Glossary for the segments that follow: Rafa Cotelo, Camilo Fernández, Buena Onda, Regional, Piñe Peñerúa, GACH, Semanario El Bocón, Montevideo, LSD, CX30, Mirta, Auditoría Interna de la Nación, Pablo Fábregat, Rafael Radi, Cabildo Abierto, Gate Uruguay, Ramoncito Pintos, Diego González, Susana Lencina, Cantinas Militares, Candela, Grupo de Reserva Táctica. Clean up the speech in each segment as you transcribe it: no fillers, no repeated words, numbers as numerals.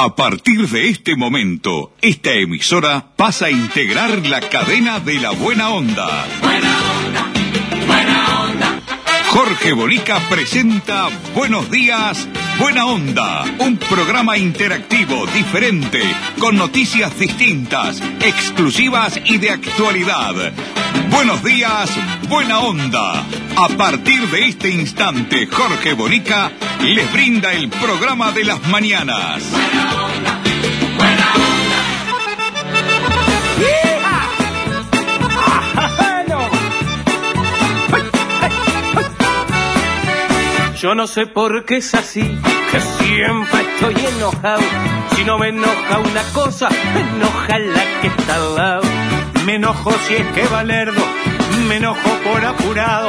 A partir de este momento, esta emisora pasa a integrar la cadena de la Buena Onda. Buena Onda, Buena Onda. Jorge Bonica presenta Buenos Días, Buena Onda. Un programa interactivo, diferente, con noticias distintas, exclusivas y de actualidad. Buenos días, Buena Onda. A partir de este instante, Jorge Bonica les brinda el programa de las mañanas. Buena Onda, Buena Onda. Yo no sé por qué es así, que siempre estoy enojado. Si no me enoja una cosa, me enoja la que está al lado. Me enojo si es que va lerdo, me enojo por apurado,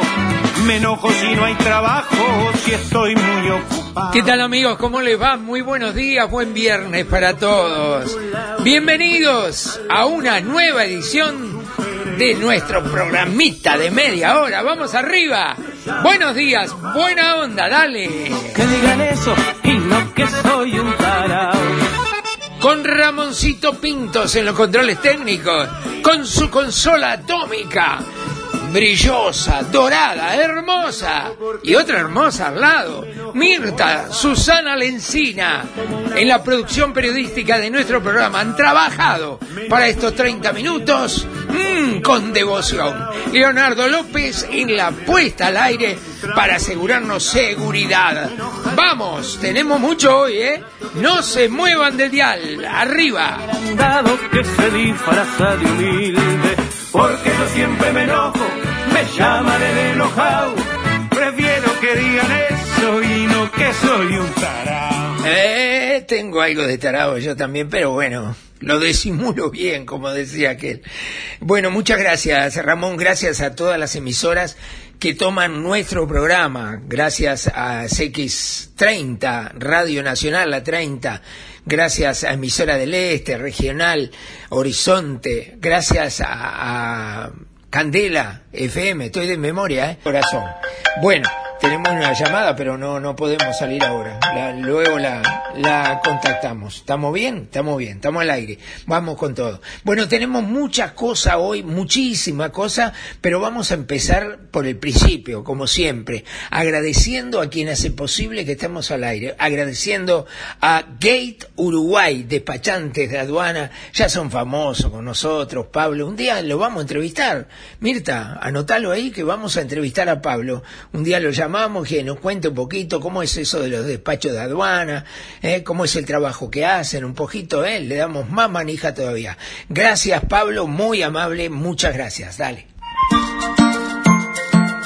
me enojo si no hay trabajo, si estoy muy ocupado. ¿Qué tal, amigos? ¿Cómo les va? Muy buenos días, buen viernes para todos. Bienvenidos a una nueva edición de nuestro programita de media hora. ¡Vamos arriba! ¡Buenos días! ¡Buena onda! ¡Dale! Que digan eso y no que soy un tarado. Con Ramoncito Pintos en los controles técnicos, con su consola atómica, brillosa, dorada, hermosa, y otra hermosa al lado, Mirta, Susana Lencina, en la producción periodística de nuestro programa. Han trabajado para estos 30 minutos con devoción. Leonardo López en la puesta al aire para asegurarnos seguridad. Vamos, tenemos mucho hoy, ¿eh? No se muevan del dial, arriba. Que se disfraza de humilde, porque yo siempre me enojo, me llaman el enojado. Prefiero que digan eso y no que soy un tarao. Tengo algo de tarao yo también, pero bueno, lo disimulo bien, como decía aquel. Bueno, muchas gracias, Ramón, gracias a todas las emisoras que toman nuestro programa, gracias a CX30, Radio Nacional, la 30, gracias a Emisora del Este, Regional, Horizonte, gracias a Candela, FM, estoy de memoria, corazón. Bueno, tenemos una llamada, pero no podemos salir ahora, luego la contactamos. ¿Estamos bien? Estamos bien, estamos al aire, vamos con todo. Bueno, tenemos muchas cosas hoy, muchísimas cosas, pero vamos a empezar por el principio, como siempre, agradeciendo a quien hace posible que estemos al aire, agradeciendo a Gate Uruguay, despachantes de aduana, ya son famosos con nosotros. Pablo, un día lo vamos a entrevistar, Mirta, anotalo ahí que vamos a entrevistar a Pablo, un día lo llamamos que nos cuente un poquito cómo es eso de los despachos de aduana, cómo es el trabajo que hacen, un poquito, le damos más manija todavía. Gracias, Pablo, muy amable, muchas gracias, dale.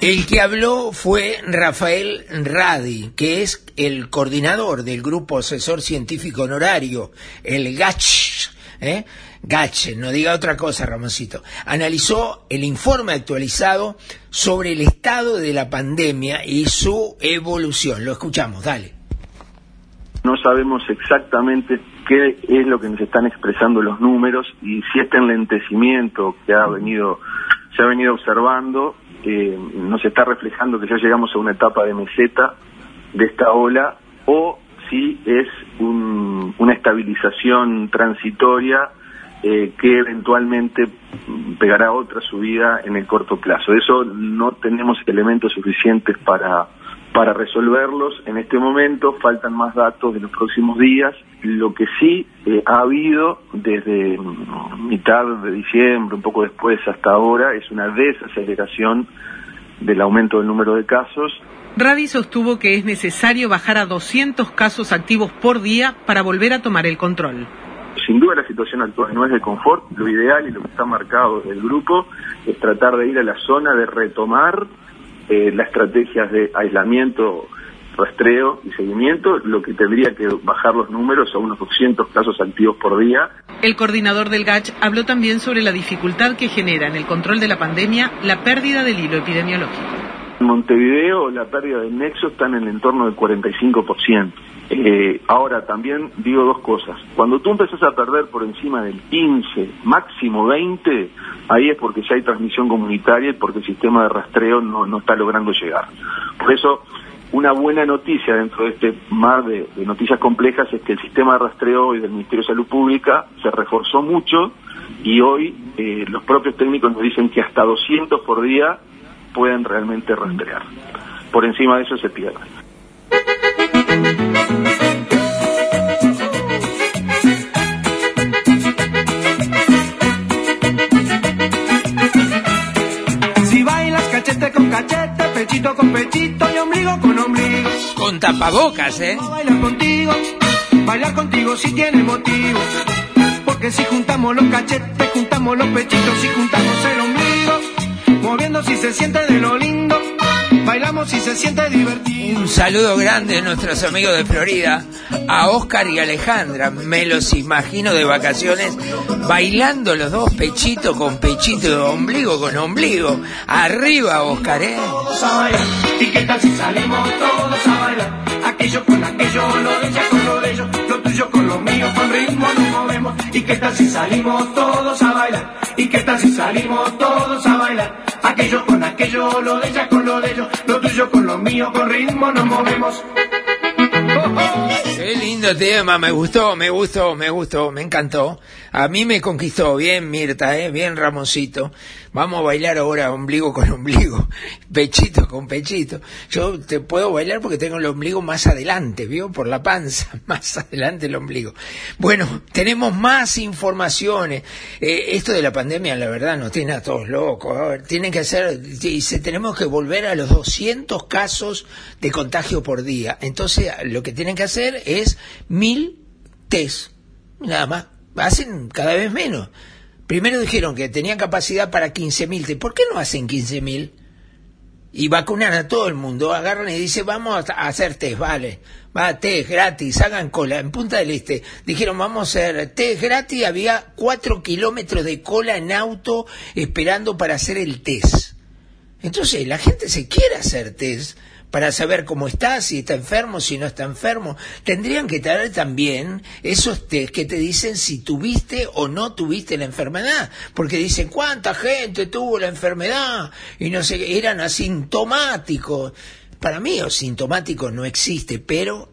El que habló fue Rafael Radi, que es el coordinador del Grupo Asesor Científico Honorario, el GACH, GACH, no diga otra cosa, Ramoncito. Analizó el informe actualizado sobre el estado de la pandemia y su evolución. Lo escuchamos, dale. No sabemos exactamente qué es lo que nos están expresando los números y si este enlentecimiento que se ha venido observando nos está reflejando que ya llegamos a una etapa de meseta de esta ola, o si es una estabilización transitoria que eventualmente pegará otra subida en el corto plazo. Eso no tenemos elementos suficientes para resolverlos en este momento, faltan más datos de los próximos días. Lo que sí ha habido desde mitad de diciembre, un poco después hasta ahora, es una desaceleración del aumento del número de casos. Radi sostuvo que es necesario bajar a 200 casos activos por día para volver a tomar el control. Sin duda la situación actual no es de confort, lo ideal y lo que está marcado del grupo es tratar de ir a la zona de retomar las estrategias de aislamiento, rastreo y seguimiento, lo que tendría que bajar los números a unos 200 casos activos por día. El coordinador del GACH habló también sobre la dificultad que genera en el control de la pandemia la pérdida del hilo epidemiológico. En Montevideo la pérdida del nexo está en el entorno del 45%. Ahora también digo dos cosas. Cuando tú empezás a perder por encima del 15, máximo 20, ahí es porque ya hay transmisión comunitaria y porque el sistema de rastreo no está logrando llegar. Por eso, una buena noticia dentro de este mar de noticias complejas es que el sistema de rastreo hoy del Ministerio de Salud Pública se reforzó mucho y hoy los propios técnicos nos dicen que hasta 200 por día pueden realmente rastrear. Por encima de eso se pierde. Si bailas cachete con cachete, pechito con pechito y ombligo con ombligo. Con tapabocas, ¿eh? Bailar contigo si tiene motivo. Porque si juntamos los cachetes, juntamos los pechitos, si juntamos el ombligo, moviendo si se siente de lo lindo. Bailamos y se siente divertido. Un saludo grande a nuestros amigos de Florida, a Oscar y Alejandra. Me los imagino de vacaciones bailando los dos, pechito con pechito, ombligo con ombligo. Arriba, Oscar, ¿eh? Todos a bailar. ¿Y qué tal si salimos todos a bailar? Aquello con aquello, lo de ella con lo de ellos, lo tuyo con lo mío, con ritmo nos movemos. ¿Y qué tal si salimos todos a bailar? ¿Y qué tal si salimos todos a bailar? Aquello con aquello, lo de ella con lo de ellos, lo tuyo con lo mío, con ritmo nos movemos. Qué lindo tema, me gustó, me encantó. A mí me conquistó, bien Mirta, bien Ramoncito. Vamos a bailar ahora ombligo con ombligo, pechito con pechito. Yo te puedo bailar porque tengo el ombligo más adelante, ¿vio? Por la panza, más adelante el ombligo. Bueno, tenemos más informaciones. Esto de la pandemia, la verdad, nos tiene a todos locos. A ver, tenemos que volver a los 200 casos de contagio por día. Entonces, lo que tienen que hacer es 1000 test, nada más. Hacen cada vez menos. Primero dijeron que tenían capacidad para 15.000 test. ¿Por qué no hacen 15.000? Y vacunan a todo el mundo. Agarran y dicen, vamos a hacer test, vale. Va, test gratis, hagan cola. En Punta del Este dijeron, vamos a hacer test gratis. Había 4 kilómetros de cola en auto esperando para hacer el test. Entonces, la gente se quiere hacer test para saber cómo está, si está enfermo, si no está enfermo. Tendrían que traer también esos test que te dicen si tuviste o no tuviste la enfermedad, porque dicen cuánta gente tuvo la enfermedad y no sé, eran asintomáticos. Para mí asintomático no existe, pero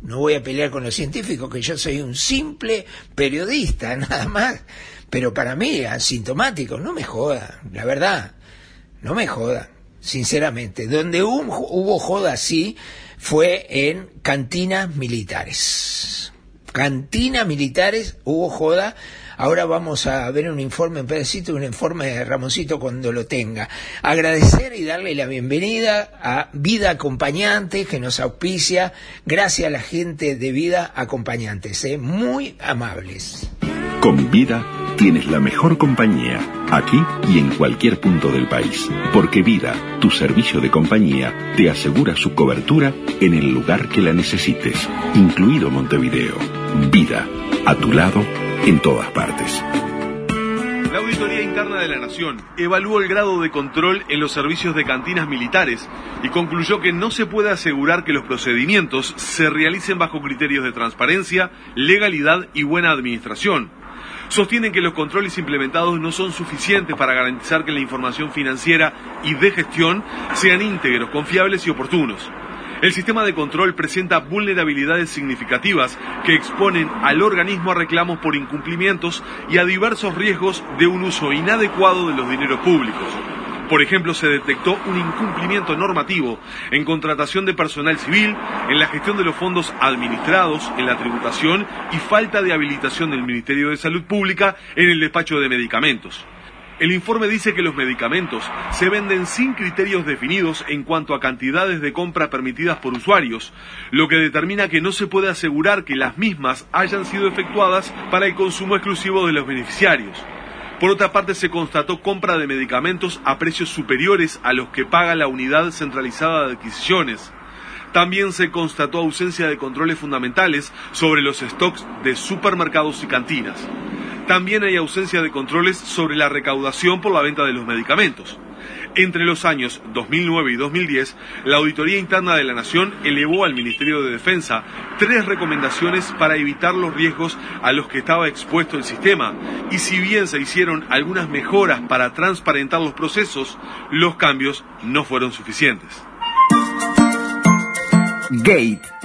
no voy a pelear con los científicos, que yo soy un simple periodista, nada más. Pero para mí asintomático, no me joda, la verdad, no me joda. Sinceramente, donde hubo joda así fue en Cantinas Militares. Cantinas Militares hubo joda. Ahora vamos a ver un informe de Ramoncito cuando lo tenga. Agradecer y darle la bienvenida a Vida Acompañante, que nos auspicia. Gracias a la gente de Vida Acompañantes, muy amables. Con Vida tienes la mejor compañía, aquí y en cualquier punto del país. Porque Vida, tu servicio de compañía, te asegura su cobertura en el lugar que la necesites, incluido Montevideo. Vida, a tu lado, en todas partes. La Auditoría Interna de la Nación evaluó el grado de control en los servicios de Cantinas Militares y concluyó que no se puede asegurar que los procedimientos se realicen bajo criterios de transparencia, legalidad y buena administración. Sostienen que los controles implementados no son suficientes para garantizar que la información financiera y de gestión sean íntegros, confiables y oportunos. El sistema de control presenta vulnerabilidades significativas que exponen al organismo a reclamos por incumplimientos y a diversos riesgos de un uso inadecuado de los dineros públicos. Por ejemplo, se detectó un incumplimiento normativo en contratación de personal civil, en la gestión de los fondos administrados, en la tributación y falta de habilitación del Ministerio de Salud Pública en el despacho de medicamentos. El informe dice que los medicamentos se venden sin criterios definidos en cuanto a cantidades de compra permitidas por usuarios, lo que determina que no se puede asegurar que las mismas hayan sido efectuadas para el consumo exclusivo de los beneficiarios. Por otra parte, se constató compra de medicamentos a precios superiores a los que paga la unidad centralizada de adquisiciones. También se constató ausencia de controles fundamentales sobre los stocks de supermercados y cantinas. También hay ausencia de controles sobre la recaudación por la venta de los medicamentos. Entre los años 2009 y 2010, la Auditoría Interna de la Nación elevó al Ministerio de Defensa 3 recomendaciones para evitar los riesgos a los que estaba expuesto el sistema, y si bien se hicieron algunas mejoras para transparentar los procesos, los cambios no fueron suficientes. Gate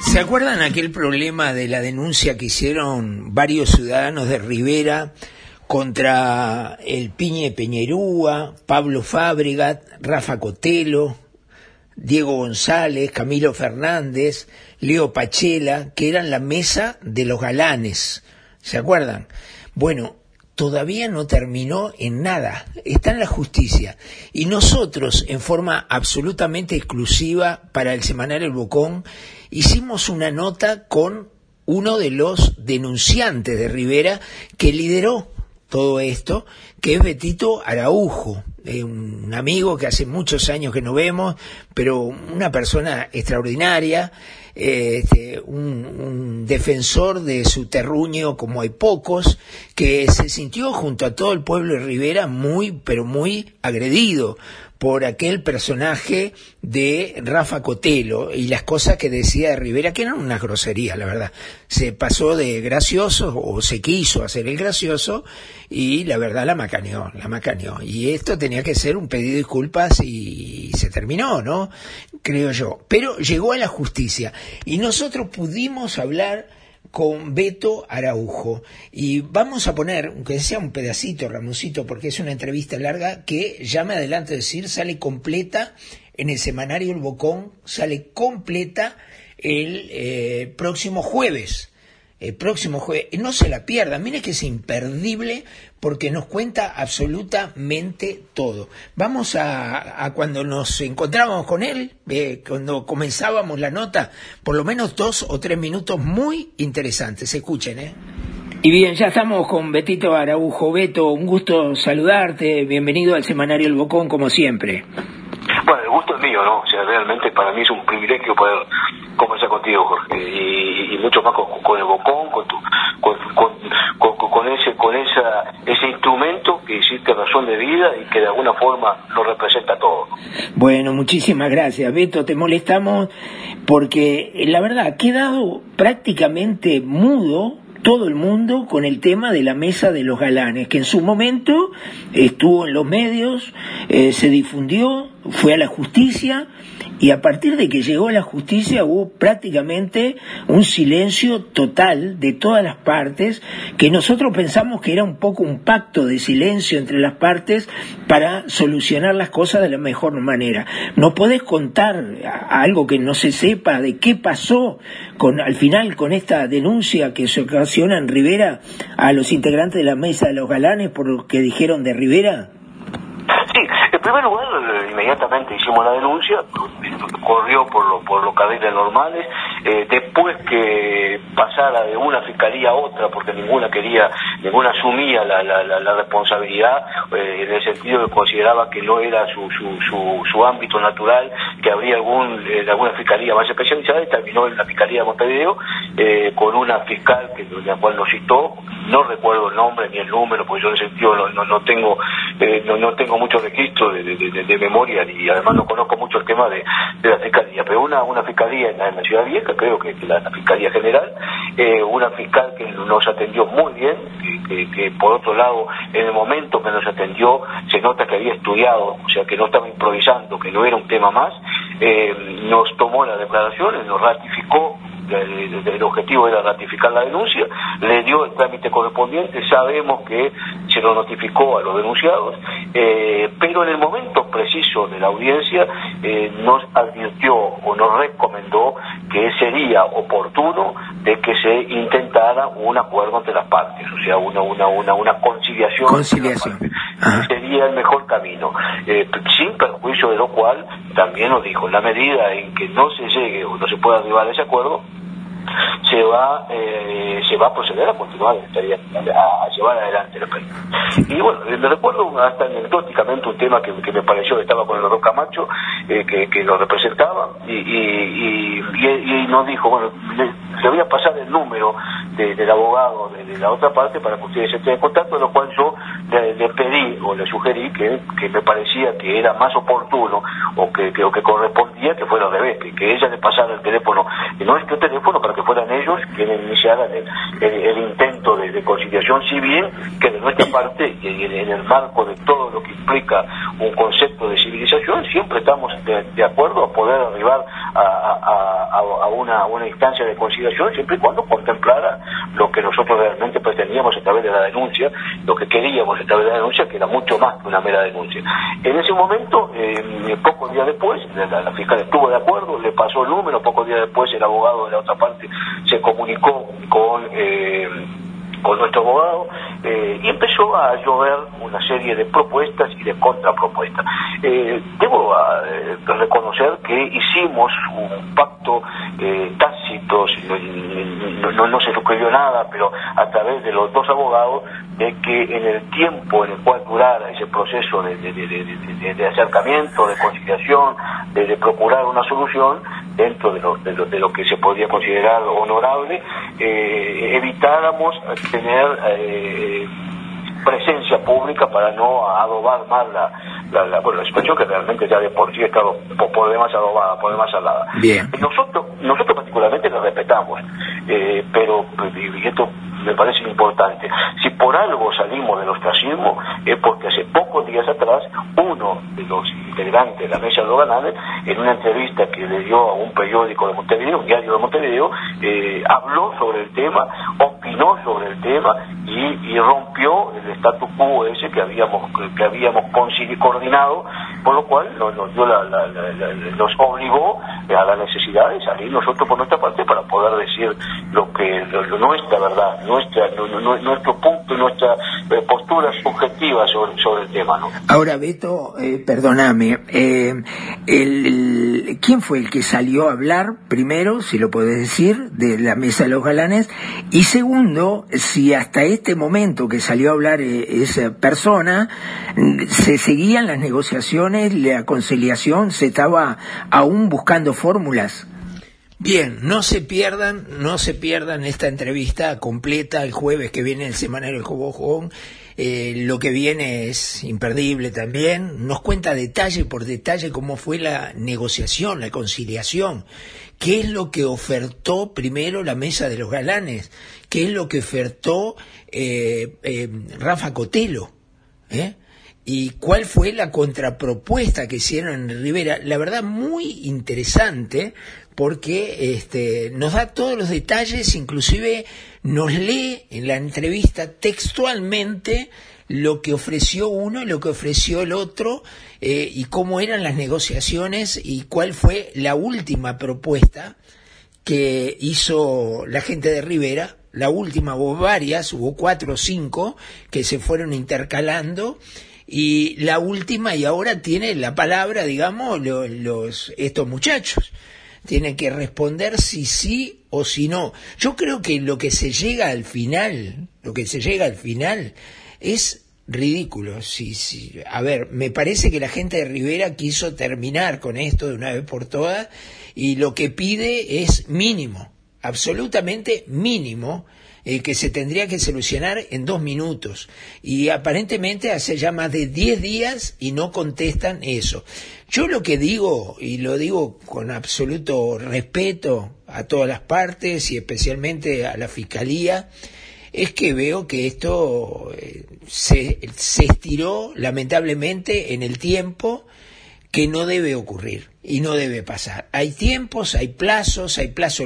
¿Se acuerdan aquel problema de la denuncia que hicieron varios ciudadanos de Rivera contra el Piñe Peñerúa, Pablo Fábregat, Rafa Cotelo, Diego González, Camilo Fernández, Leo Pachela, que eran la mesa de los galanes? ¿Se acuerdan? Bueno, todavía no terminó en nada. Está en la justicia. Y nosotros, en forma absolutamente exclusiva para el Semanario El Bocón, hicimos una nota con uno de los denunciantes de Rivera que lideró todo esto, que es Betito Araújo, un amigo que hace muchos años que no vemos, pero una persona extraordinaria, un defensor de su terruño como hay pocos, que se sintió junto a todo el pueblo de Rivera muy, pero muy agredido por aquel personaje de Rafa Cotelo y las cosas que decía de Rivera, que eran unas groserías, la verdad. Se pasó de gracioso, o se quiso hacer el gracioso, y la verdad la macaneó. Y esto tenía que ser un pedido de disculpas y se terminó, ¿no? Creo yo. Pero llegó a la justicia y nosotros pudimos hablar con Beto Araújo, y vamos a poner, aunque sea un pedacito, Ramoncito, porque es una entrevista larga que, ya me adelanto a decir, sale completa en el Semanario El Bocón, sale completa el próximo jueves. El próximo jueves, no se la pierdan, miren que es imperdible porque nos cuenta absolutamente todo. Vamos a cuando nos encontrábamos con él, cuando comenzábamos la nota, por lo menos 2 o 3 minutos muy interesantes, escuchen. Y bien, ya estamos con Betito Araújo. Beto, un gusto saludarte, bienvenido al Semanario El Bocón como siempre. Bueno, el gusto es mío, ¿no? O sea, realmente para mí es un privilegio poder conversar contigo, Jorge, y mucho más con el Bocón, con ese instrumento que hiciste razón de vida y que de alguna forma lo representa todo. Bueno, muchísimas gracias, Beto. Te molestamos porque la verdad ha quedado prácticamente mudo todo el mundo con el tema de la mesa de los galanes, que en su momento estuvo en los medios, se difundió, fue a la justicia, y a partir de que llegó a la justicia hubo prácticamente un silencio total de todas las partes, que nosotros pensamos que era un poco un pacto de silencio entre las partes para solucionar las cosas de la mejor manera. ¿Nos podés contar algo que no se sepa de qué pasó al final con esta denuncia que se ocasiona en Rivera a los integrantes de la mesa de los galanes por lo que dijeron de Rivera? Sí, en primer lugar, inmediatamente hicimos la denuncia, corrió por los carriles normales, después que pasara de una fiscalía a otra, porque ninguna asumía la responsabilidad, en el sentido que consideraba que no era su ámbito natural, que habría alguna fiscalía más especializada, y terminó en la fiscalía de Montevideo, con una fiscal que la cual nos citó, no recuerdo el nombre ni el número, porque yo en ese sentido no tengo mucho registro de memoria, y además no conozco mucho el tema de la fiscalía, pero una fiscalía en la Ciudad Vieja, creo que la fiscalía general, una fiscal que nos atendió muy bien, que por otro lado, en el momento que nos atendió, se nota que había estudiado, o sea que no estaba improvisando, que no era un tema más, nos tomó las declaraciones, nos ratificó el objetivo era ratificar la denuncia, le dio el trámite correspondiente, sabemos que se lo notificó a los denunciados, pero en el momento preciso de la audiencia nos advirtió o nos recomendó que sería oportuno de que se intentara un acuerdo entre las partes, o sea, una conciliación. Conciliación. Sería el mejor camino, sin perjuicio de lo cual, también nos dijo, en la medida en que no se llegue o no se pueda arribar a ese acuerdo, se va a proceder a continuar a llevar adelante la pelea. Y bueno, me recuerdo hasta anecdóticamente un tema que me pareció, estaba con el doctor Camacho, que lo representaba, y nos dijo, bueno, le voy a pasar el número del abogado de la otra parte para que ustedes estén en contacto, lo cual yo le pedí o le sugerí que me parecía que era más oportuno o que correspondía que fuera al revés, que ella le pasara el teléfono, no es que el teléfono, para que fueran ellos quienes iniciaran el intento de conciliación, si bien que de nuestra parte, en el marco de todo lo que implica un concepto de civilización, siempre estamos de acuerdo a poder arribar a una instancia de conciliación, siempre y cuando contemplara lo que nosotros realmente pretendíamos a través de la denuncia, lo que queríamos a través de la denuncia, que era mucho más que una mera denuncia. En ese momento, pocos días después, la fiscal estuvo de acuerdo, le pasó el número, pocos días después el abogado de la otra parte se comunicó con nuestro abogado, y empezó a llover una serie de propuestas y de contrapropuestas. Debo reconocer que hicimos un pacto tácito, no se suscribió nada, pero a través de los dos abogados, de que en el tiempo en el cual durara ese proceso de acercamiento, de conciliación, de procurar una solución dentro de lo que se podía considerar honorable, evitáramos tener presencia pública para no adobar más la situación, que realmente ya de por sí está por demás adobada, por demás salada. Bien. Nosotros particularmente la respetamos, pero esto me parece importante. Si por algo salimos del ostracismo, es porque hace pocos días atrás uno de los integrantes de la mesa de los gananes, en una entrevista que le dio a un periódico de Montevideo, un diario de Montevideo, habló sobre el tema, opinó sobre el tema y rompió el status quo ese que habíamos coordinado, por lo cual nos obligó a la necesidad de salir nosotros por nuestra parte para poder decir lo nuestra verdad, nuestro punto, nuestra postura subjetiva sobre el tema, ¿no? Ahora, Beto, perdóname, ¿quién fue el que salió a hablar primero, si lo podés decir, de la mesa de los galanes? Y segundo, si hasta este momento que salió a hablar esa persona, ¿se seguían las negociaciones, la conciliación, se estaba aún buscando fórmulas? Bien, no se pierdan esta entrevista completa el jueves que viene, el semanario El Jobojón. Lo que viene es imperdible también, nos cuenta detalle por detalle cómo fue la negociación, la conciliación, qué es lo que ofertó primero la mesa de los galanes, qué es lo que ofertó Rafa Cotelo, y cuál fue la contrapropuesta que hicieron en Rivera. La verdad, muy interesante, porque nos da todos los detalles, inclusive nos lee en la entrevista textualmente lo que ofreció uno y lo que ofreció el otro, y cómo eran las negociaciones y cuál fue la última propuesta que hizo la gente de Rivera. La última, hubo varias, hubo 4 o 5 que se fueron intercalando, y la última, y ahora tiene la palabra, digamos, estos muchachos. Tienen que responder si sí o si no. Yo creo que lo que se llega al final es ridículo. Sí. A ver, me parece que la gente de Rivera quiso terminar con esto de una vez por todas, y lo que pide es mínimo, absolutamente mínimo, que se tendría que solucionar en 2 minutos. Y aparentemente hace ya más de 10 días y no contestan eso. Yo lo que digo, y lo digo con absoluto respeto a todas las partes y especialmente a la Fiscalía, es que veo que esto se estiró lamentablemente en el tiempo, que no debe ocurrir y no debe pasar. Hay tiempos, hay plazos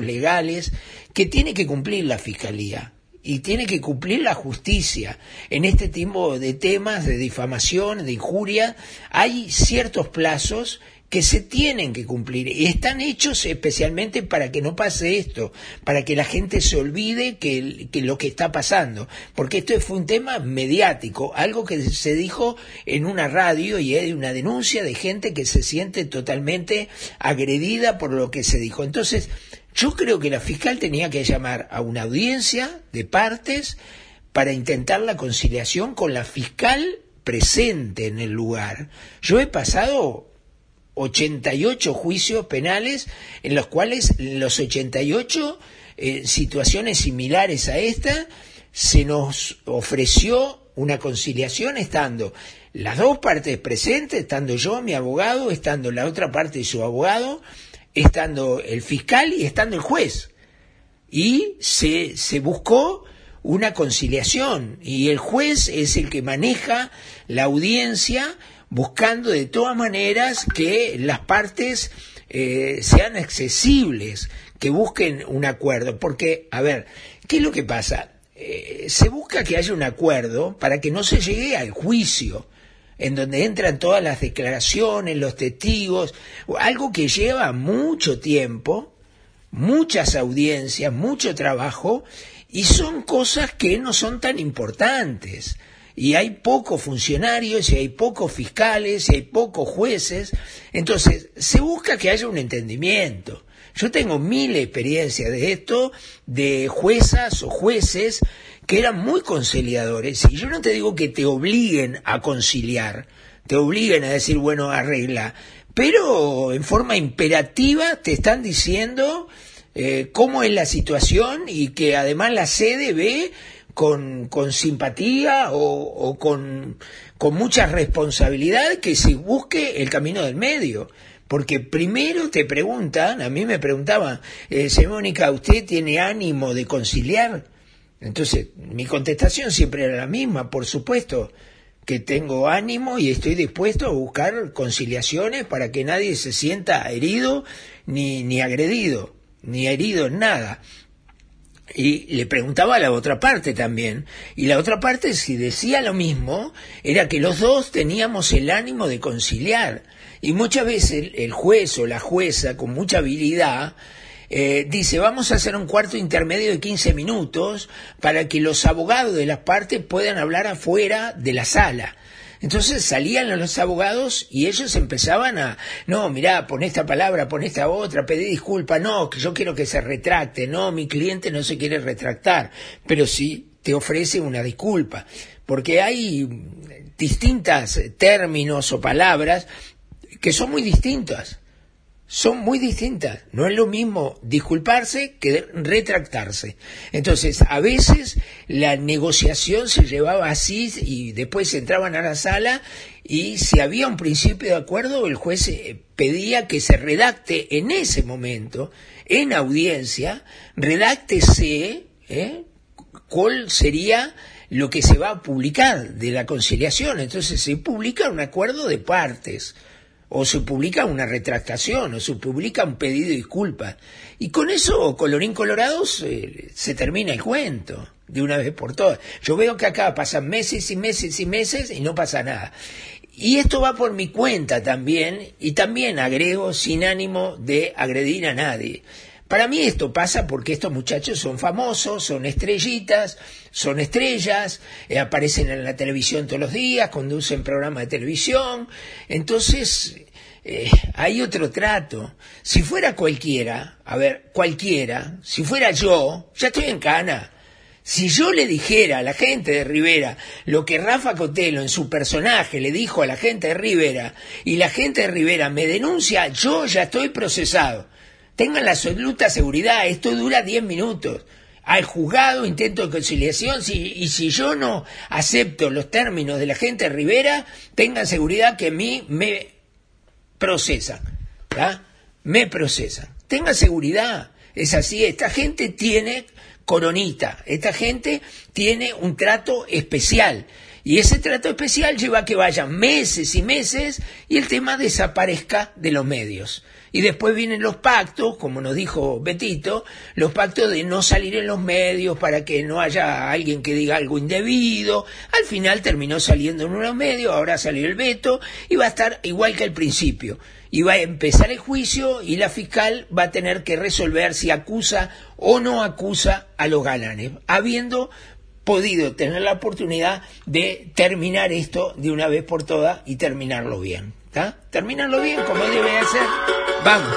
legales que tiene que cumplir la Fiscalía y tiene que cumplir la justicia. En este tipo de temas de difamación, de injuria, hay ciertos plazos que se tienen que cumplir y están hechos especialmente para que no pase esto, para que la gente se olvide que lo que está pasando, porque esto fue un tema mediático, algo que se dijo en una radio y hay una denuncia de gente que se siente totalmente agredida por lo que se dijo. Entonces, yo creo que la fiscal tenía que llamar a una audiencia de partes para intentar la conciliación con la fiscal presente en el lugar. Yo he pasado 88 juicios penales en los cuales los 88 situaciones similares a esta se nos ofreció una conciliación estando las dos partes presentes, estando yo, mi abogado, estando la otra parte y su abogado, estando el fiscal y estando el juez, y se buscó una conciliación y el juez es el que maneja la audiencia, buscando de todas maneras que las partes sean accesibles, que busquen un acuerdo. Porque, a ver, ¿qué es lo que pasa? Se busca que haya un acuerdo para que no se llegue al juicio, en donde entran todas las declaraciones, los testigos, algo que lleva mucho tiempo, muchas audiencias, mucho trabajo, y son cosas que no son tan importantes. Y hay pocos funcionarios, y hay pocos fiscales, y hay pocos jueces. Entonces, se busca que haya un entendimiento. Yo tengo mil experiencias de esto, de juezas o jueces que eran muy conciliadores. Y yo no te digo que te obliguen a conciliar, te obliguen a decir, bueno, arregla. Pero en forma imperativa te están diciendo cómo es la situación y que además la sede ve con simpatía o con mucha responsabilidad que se busque el camino del medio, porque primero te preguntan, a mí me preguntaban, Mónica, ¿usted tiene ánimo de conciliar? Entonces mi contestación siempre era la misma, por supuesto que tengo ánimo y estoy dispuesto a buscar conciliaciones para que nadie se sienta herido ni agredido, ni herido en nada. Y le preguntaba a la otra parte también, y la otra parte, si decía lo mismo, era que los dos teníamos el ánimo de conciliar. Y muchas veces el juez o la jueza, con mucha habilidad, dice, vamos a hacer un cuarto intermedio de 15 minutos para que los abogados de las partes puedan hablar afuera de la sala. Entonces salían los abogados y ellos empezaban a, no, mirá, pon esta palabra, pon esta otra, pedí disculpa, no, que yo quiero que se retracte, no, mi cliente no se quiere retractar, pero sí te ofrece una disculpa, porque hay distintos términos o palabras que son muy distintas, no es lo mismo disculparse que retractarse. Entonces, a veces la negociación se llevaba así y después entraban a la sala y si había un principio de acuerdo, el juez pedía que se redacte en ese momento, en audiencia, redáctese cuál sería lo que se va a publicar de la conciliación. Entonces se publica un acuerdo de partes, o se publica una retractación, o se publica un pedido de disculpas. Y con eso, colorín colorado, se termina el cuento, de una vez por todas. Yo veo que acá pasan meses y meses y meses y no pasa nada. Y esto va por mi cuenta también, y también agrego, sin ánimo de agredir a nadie. Para mí esto pasa porque estos muchachos son famosos, son estrellitas, son estrellas, aparecen en la televisión todos los días, conducen programas de televisión, entonces hay otro trato. Si fuera cualquiera, a ver, cualquiera, si fuera yo, ya estoy en cana. Si yo le dijera a la gente de Rivera lo que Rafa Cotelo en su personaje le dijo a la gente de Rivera y la gente de Rivera me denuncia, yo ya estoy procesado. Tengan la absoluta seguridad, esto dura 10 minutos. Al juzgado, intento de conciliación, y si yo no acepto los términos de la gente de Rivera, tengan seguridad que a mí me procesan, ¿verdad? Me procesan. Tengan seguridad, es así, esta gente tiene coronita, esta gente tiene un trato especial. Y ese trato especial lleva a que vayan meses y meses y el tema desaparezca de los medios. Y después vienen los pactos, como nos dijo Betito, los pactos de no salir en los medios para que no haya alguien que diga algo indebido. Al final terminó saliendo en unos medios, ahora salió el Beto y va a estar igual que al principio. Y va a empezar el juicio y la fiscal va a tener que resolver si acusa o no acusa a los galanes, habiendo podido tener la oportunidad de terminar esto de una vez por todas y terminarlo bien. ¿Está? Terminarlo bien como debe hacer. Vamos.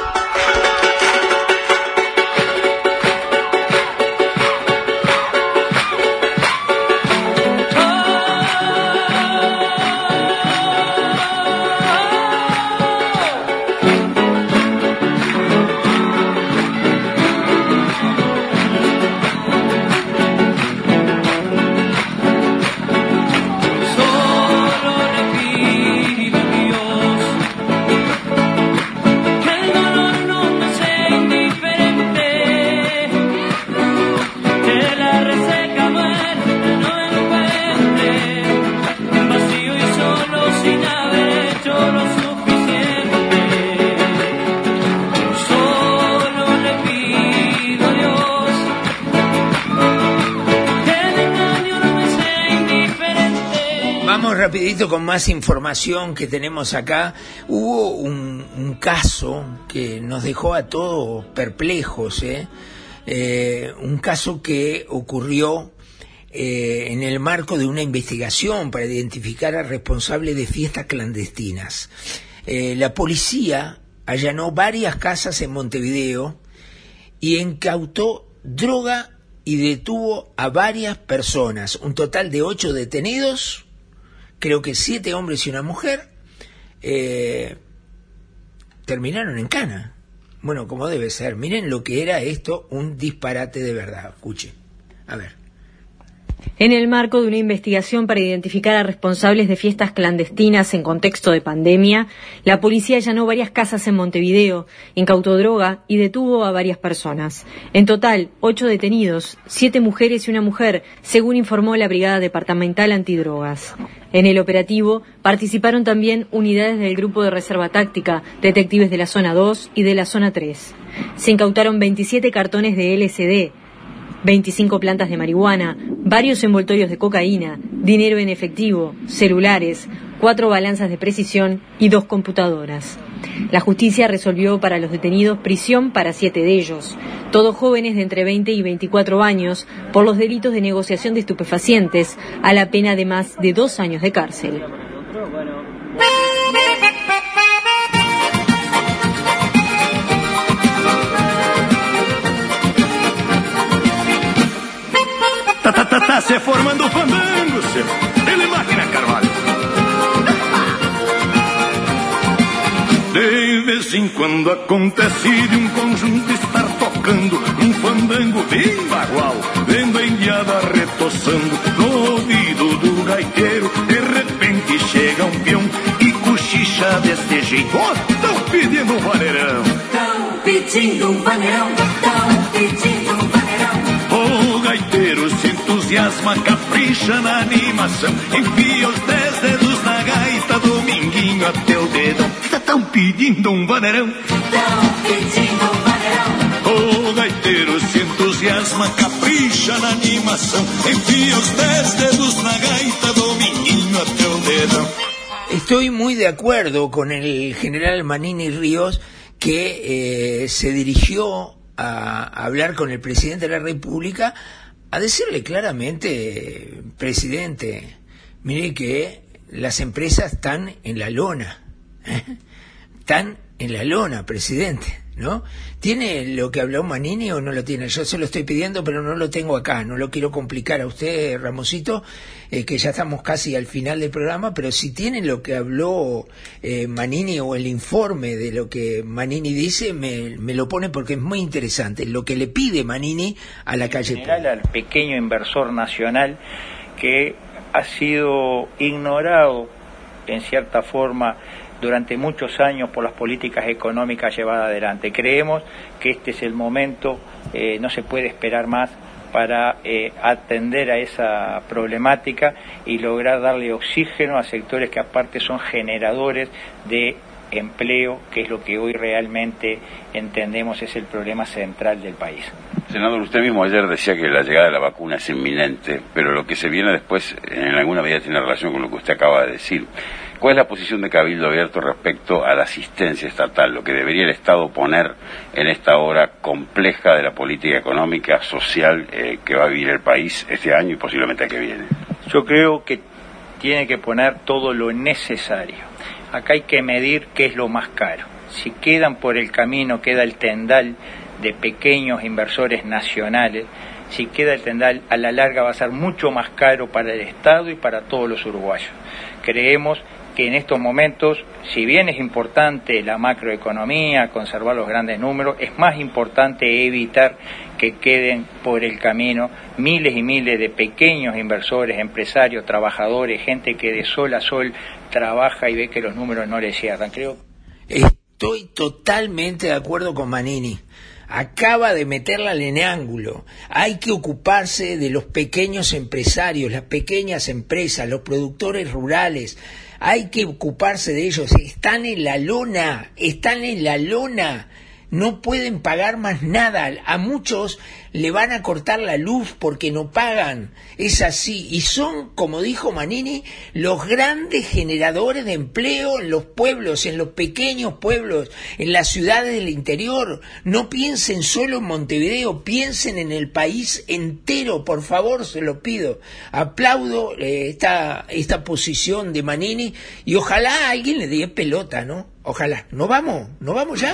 Rapidito con más información que tenemos acá. Hubo un caso que nos dejó a todos perplejos, un caso que ocurrió en el marco de una investigación para identificar al responsable de fiestas clandestinas. La policía allanó varias casas en Montevideo y incautó droga y detuvo a varias personas, un total de 8 detenidos. Creo que 7 hombres y una mujer terminaron en cana. Bueno, como debe ser. Miren lo que era esto, un disparate de verdad. Escuchen. A ver. En el marco de una investigación para identificar a responsables de fiestas clandestinas en contexto de pandemia, la policía allanó varias casas en Montevideo, incautó droga y detuvo a varias personas. En total, 8 detenidos, 7 mujeres y una mujer, según informó la Brigada Departamental Antidrogas. En el operativo participaron también unidades del Grupo de Reserva Táctica, detectives de la Zona 2 y de la Zona 3. Se incautaron 27 cartones de LSD, 25 plantas de marihuana, varios envoltorios de cocaína, dinero en efectivo, celulares, 4 balanzas de precisión y 2 computadoras. La justicia resolvió para los detenidos prisión para 7 de ellos, todos jóvenes de entre 20 y 24 años, por los delitos de negociación de estupefacientes, a la pena de más de 2 años de cárcel. Se formando o fandango, seu. Ele máquina Carvalho. De vez em quando acontece de um conjunto estar tocando um fandango bem bagual, vendo a indiada retoçando no ouvido do gaiteiro. De repente chega um peão e cochicha deste jeito: oh, tão pedindo um vaneirão. Tão pedindo um vaneirão. Tão pedindo um vaneirão. Oh, gaiteiro, se entusiasma, capricha na animação, enfia os 10 dedos na gaita, dominguinho até o dedão. Tão pedindo um vaneirão. Tão pedindo um vaneirão. Ô, gaiteiro, se entusiasma, capricha na animação, enfia os 10 dedos na gaita, dominguinho até o dedão. Estoy muy de acuerdo con el general Manini Ríos, que se dirigió a hablar con el presidente de la República, a decirle claramente: presidente, mire que las empresas están en la lona, están en la lona, presidente, ¿no? ¿Tiene lo que habló Manini o no lo tiene? Yo se lo estoy pidiendo, pero no lo tengo acá, no lo quiero complicar a usted, Ramoncito, que ya estamos casi al final del programa, pero si tiene lo que habló Manini o el informe de lo que Manini dice, me lo pone, porque es muy interesante lo que le pide Manini a la calle. En general, al pequeño inversor nacional que ha sido ignorado en cierta forma durante muchos años por las políticas económicas llevadas adelante. Creemos que este es el momento, no se puede esperar más para atender a esa problemática y lograr darle oxígeno a sectores que aparte son generadores de empleo, que es lo que hoy realmente entendemos es el problema central del país. Senador, usted mismo ayer decía que la llegada de la vacuna es inminente, pero lo que se viene después en alguna medida tiene relación con lo que usted acaba de decir. ¿Cuál es la posición de Cabildo Abierto respecto a la asistencia estatal, lo que debería el Estado poner en esta hora compleja de la política económica, social que va a vivir el país este año y posiblemente el que viene? Yo creo que tiene que poner todo lo necesario. Acá hay que medir qué es lo más caro. Si quedan por el camino, queda el tendal de pequeños inversores nacionales, si queda el tendal, a la larga va a ser mucho más caro para el Estado y para todos los uruguayos. Creemos que en estos momentos, si bien es importante la macroeconomía, conservar los grandes números, es más importante evitar que queden por el camino miles y miles de pequeños inversores, empresarios, trabajadores, gente que de sol a sol trabaja y ve que los números no le cierran. Creo... Estoy totalmente de acuerdo con Manini. Acaba de meterla en el ángulo. Hay que ocuparse de los pequeños empresarios, las pequeñas empresas, los productores rurales. Hay que ocuparse de ellos. Están en la lona, están en la lona. No pueden pagar más nada. A muchos le van a cortar la luz porque no pagan. Es así. Y son, como dijo Manini, los grandes generadores de empleo en los pueblos, en los pequeños pueblos, en las ciudades del interior. No piensen solo en Montevideo, piensen en el país entero. Por favor, se lo pido. Aplaudo esta posición de Manini y ojalá alguien le dé pelota, ¿no? Ojalá. ¿No vamos ya?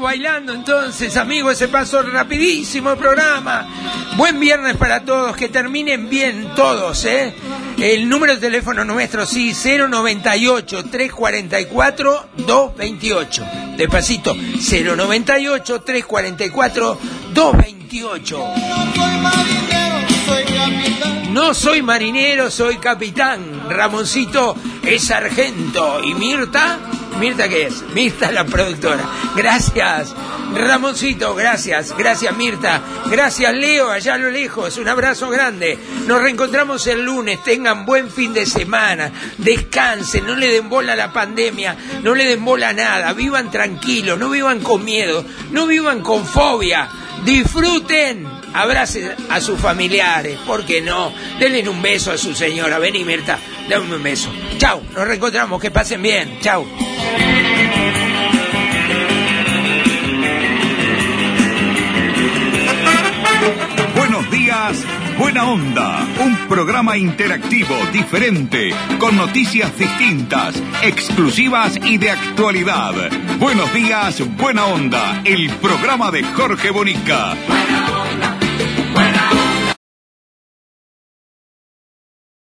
Bailando entonces, amigos, se pasó rapidísimo el programa. Buen viernes para todos, que terminen bien todos, ¿eh? El número de teléfono nuestro, sí, 098-344-228. Despacito, 098-344-228. No soy marinero, soy capitán. Ramoncito es sargento. ¿Y Mirta? ¿Mirta qué es? Mirta la productora. Gracias, Ramoncito, gracias Mirta, gracias Leo, allá a lo lejos, un abrazo grande. Nos reencontramos el lunes, tengan buen fin de semana, descansen, no le den bola a la pandemia, no le den bola a nada, vivan tranquilos, no vivan con miedo, no vivan con fobia, disfruten. Abracen a sus familiares, ¿por qué no? Denle un beso a su señora. Vení, Mirta, dame un beso. Chau, nos reencontramos, que pasen bien. Chau. Buenos días, Buena Onda, un programa interactivo, diferente, con noticias distintas, exclusivas y de actualidad. Buenos días, Buena Onda, el programa de Jorge Bonica.